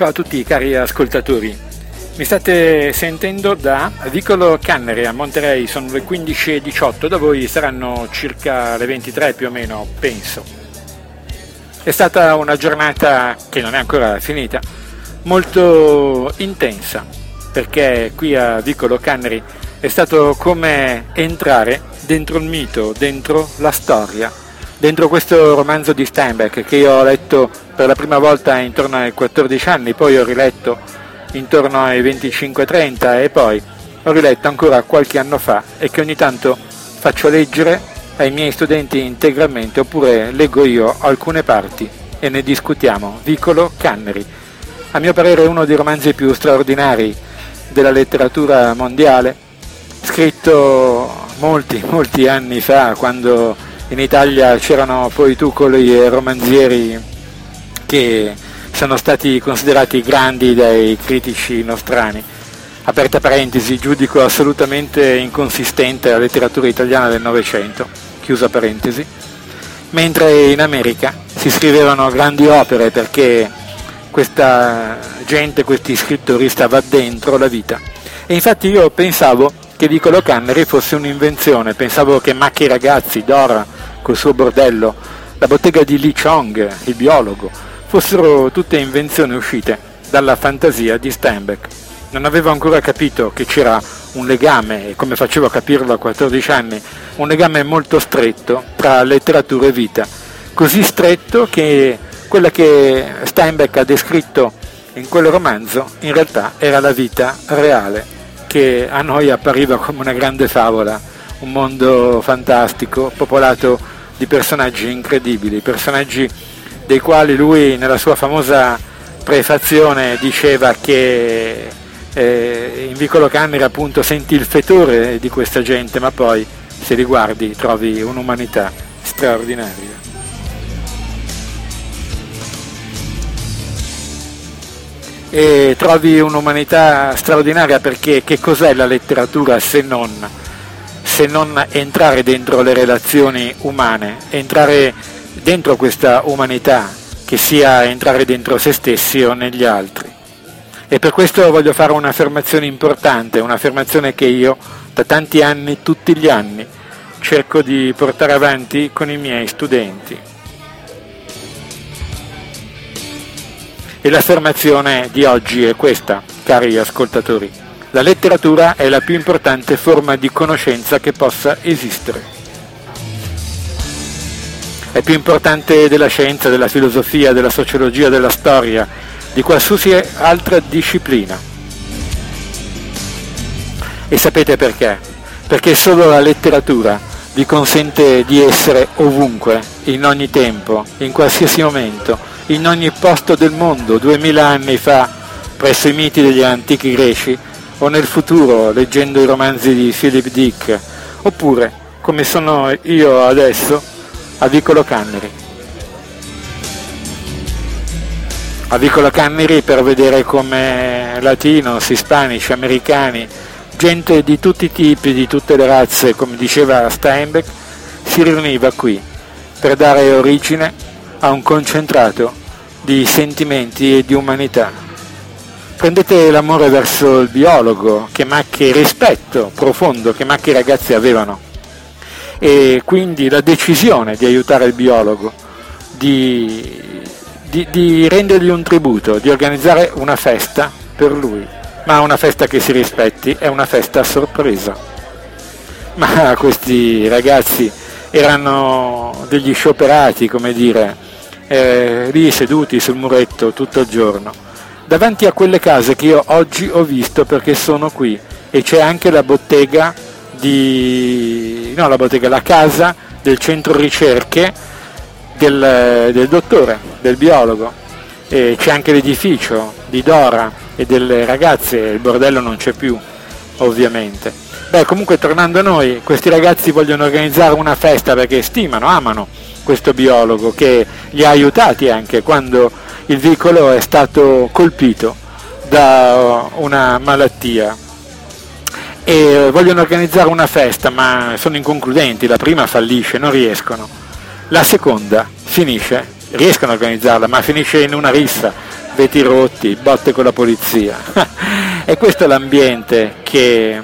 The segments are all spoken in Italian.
Ciao a tutti cari ascoltatori, mi state sentendo da Vicolo Cannery a Monterey, sono le 15:18, da voi saranno circa le 23 più o meno, penso. È stata una giornata che non è ancora finita, molto intensa, perché qui a Vicolo Cannery è stato come entrare dentro il mito, dentro la storia, dentro questo romanzo di Steinbeck che io ho letto per la prima volta intorno ai 14 anni, poi ho riletto intorno ai 25-30 e poi ho riletto ancora qualche anno fa e che ogni tanto faccio leggere ai miei studenti integralmente oppure leggo io alcune parti e ne discutiamo. Vicolo Cannery, a mio parere, è uno dei romanzi più straordinari della letteratura mondiale, scritto molti anni fa, quando in Italia c'erano poi tucoli e romanzieri che sono stati considerati grandi dai critici nostrani. Aperta parentesi, giudico assolutamente inconsistente la letteratura italiana del Novecento, chiusa parentesi. Mentre in America si scrivevano grandi opere perché questa gente, questi scrittori, stava dentro la vita. E infatti io pensavo che Vicolo Cannery fosse un'invenzione, pensavo che Macchi Ragazzi, Dora col suo bordello, la bottega di Lee Chong, il biologo, fossero tutte invenzioni uscite dalla fantasia di Steinbeck. Non avevo ancora capito che c'era un legame, e come facevo a capirlo a 14 anni, un legame molto stretto tra letteratura e vita, così stretto che quella che Steinbeck ha descritto in quel romanzo in realtà era la vita reale, che a noi appariva come una grande favola, un mondo fantastico, popolato di personaggi incredibili, personaggi dei quali lui nella sua famosa prefazione diceva che in Vicolo Cannery appunto senti il fetore di questa gente, ma poi se li guardi trovi un'umanità straordinaria. E trovi un'umanità straordinaria perché che cos'è la letteratura se non entrare dentro le relazioni umane, entrare dentro questa umanità, che sia entrare dentro se stessi o negli altri. E per questo voglio fare un'affermazione importante, un'affermazione che io da tanti anni, tutti gli anni, cerco di portare avanti con i miei studenti. E l'affermazione di oggi è questa, cari ascoltatori. La letteratura è la più importante forma di conoscenza che possa esistere. È più importante della scienza, della filosofia, della sociologia, della storia, di qualsiasi altra disciplina. E sapete perché? Perché solo la letteratura vi consente di essere ovunque, in ogni tempo, in qualsiasi momento, in ogni posto del mondo. 2000 anni fa, presso i miti degli antichi greci, o nel futuro leggendo i romanzi di Philip Dick, oppure come sono io adesso a Vicolo Cannery. A Vicolo Cannery per vedere come latinos, ispanici, americani, gente di tutti i tipi, di tutte le razze, come diceva Steinbeck, si riuniva qui per dare origine a un concentrato di sentimenti e di umanità. Prendete l'amore verso il biologo, che rispetto profondo che Macchi Ragazzi avevano, e quindi la decisione di aiutare il biologo, di rendergli un tributo, di organizzare una festa per lui, ma una festa che si rispetti, è una festa a sorpresa. Ma questi ragazzi erano degli scioperati, come dire, lì seduti sul muretto tutto il giorno, davanti a quelle case che io oggi ho visto perché sono qui, e c'è anche la casa del centro ricerche del dottore, del biologo, e c'è anche l'edificio di Dora e delle ragazze, il bordello non c'è più ovviamente. Comunque tornando a noi, questi ragazzi vogliono organizzare una festa perché stimano, amano questo biologo che li ha aiutati anche quando il vicolo è stato colpito da una malattia, e vogliono organizzare una festa ma sono inconcludenti. La prima fallisce, non riescono. La seconda finisce, riescono a organizzarla ma finisce in una rissa, tappeti rotti, batte con la polizia. E questo è l'ambiente che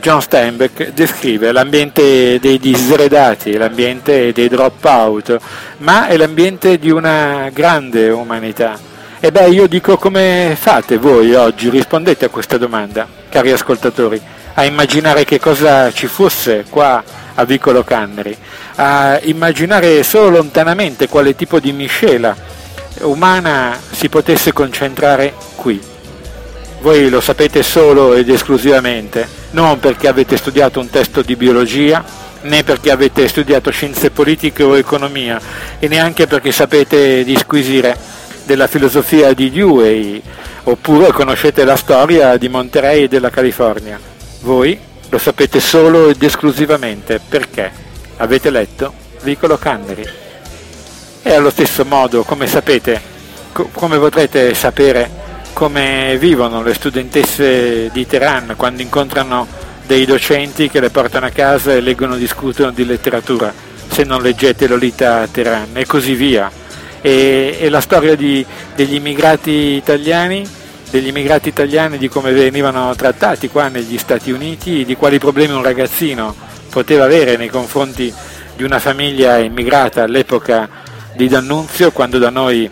John Steinbeck descrive, l'ambiente dei disgredati, l'ambiente dei dropout, ma è l'ambiente di una grande umanità. E beh, io dico, come fate voi oggi? Rispondete a questa domanda, cari ascoltatori, a immaginare che cosa ci fosse qua a Vicolo Cannery, a immaginare solo lontanamente quale tipo di miscela umana si potesse concentrare qui. Voi lo sapete solo ed esclusivamente, non perché avete studiato un testo di biologia, né perché avete studiato scienze politiche o economia, e neanche perché sapete disquisire della filosofia di Dewey, oppure conoscete la storia di Monterey e della California. Voi lo sapete solo ed esclusivamente perché avete letto Vicolo Cannery. E allo stesso modo, come sapete, come potrete sapere come vivono le studentesse di Teheran quando incontrano dei docenti che le portano a casa e leggono, discutono di letteratura, se non leggete Lolita Teheran, e così via. E la storia degli immigrati italiani, di come venivano trattati qua negli Stati Uniti, di quali problemi un ragazzino poteva avere nei confronti di una famiglia immigrata all'epoca di D'Annunzio, quando da noi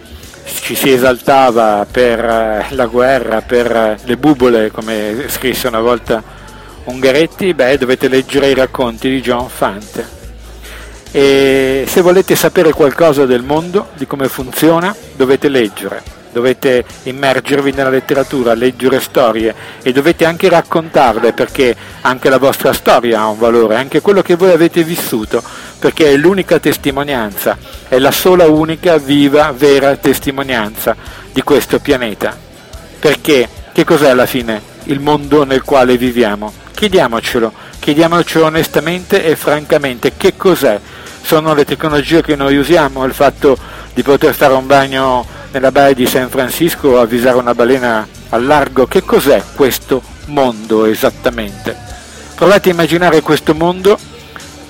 ci si esaltava per la guerra, per le bubole, come scrisse una volta Ungaretti. Beh, dovete leggere i racconti di John Fante. E se volete sapere qualcosa del mondo, di come funziona, dovete leggere, dovete immergervi nella letteratura, leggere storie, e dovete anche raccontarle, perché anche la vostra storia ha un valore, anche quello che voi avete vissuto, perché è l'unica testimonianza, è la sola unica viva, vera testimonianza di questo pianeta. Perché che cos'è alla fine il mondo nel quale viviamo? Chiediamocelo onestamente e francamente, che cos'è? Sono le tecnologie che noi usiamo, il fatto di poter fare un bagno nella baia di San Francisco o avvisare una balena al largo? Che cos'è questo mondo esattamente? Provate a immaginare questo mondo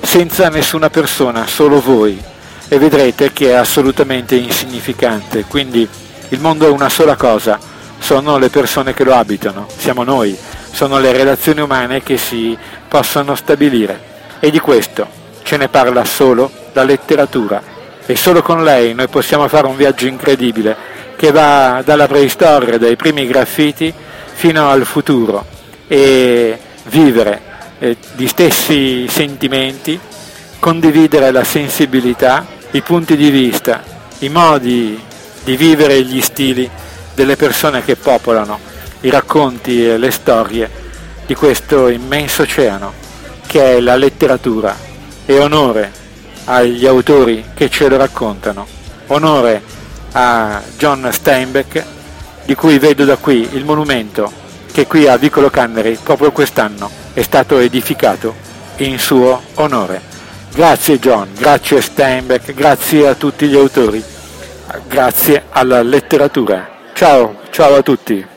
senza nessuna persona, solo voi, e vedrete che è assolutamente insignificante. Quindi il mondo è una sola cosa, sono le persone che lo abitano, siamo noi, sono le relazioni umane che si possono stabilire, e di questo ce ne parla solo la letteratura, e solo con lei noi possiamo fare un viaggio incredibile che va dalla preistoria, dai primi graffiti, fino al futuro, e vivere gli stessi sentimenti, condividere la sensibilità, i punti di vista, i modi di vivere e gli stili delle persone che popolano i racconti e le storie di questo immenso oceano che è la letteratura. E onore agli autori che ce lo raccontano, onore a John Steinbeck, di cui vedo da qui il monumento che qui a Vicolo Cannery proprio quest'anno è stato edificato in suo onore. Grazie John, grazie Steinbeck, grazie a tutti gli autori, grazie alla letteratura. Ciao a tutti.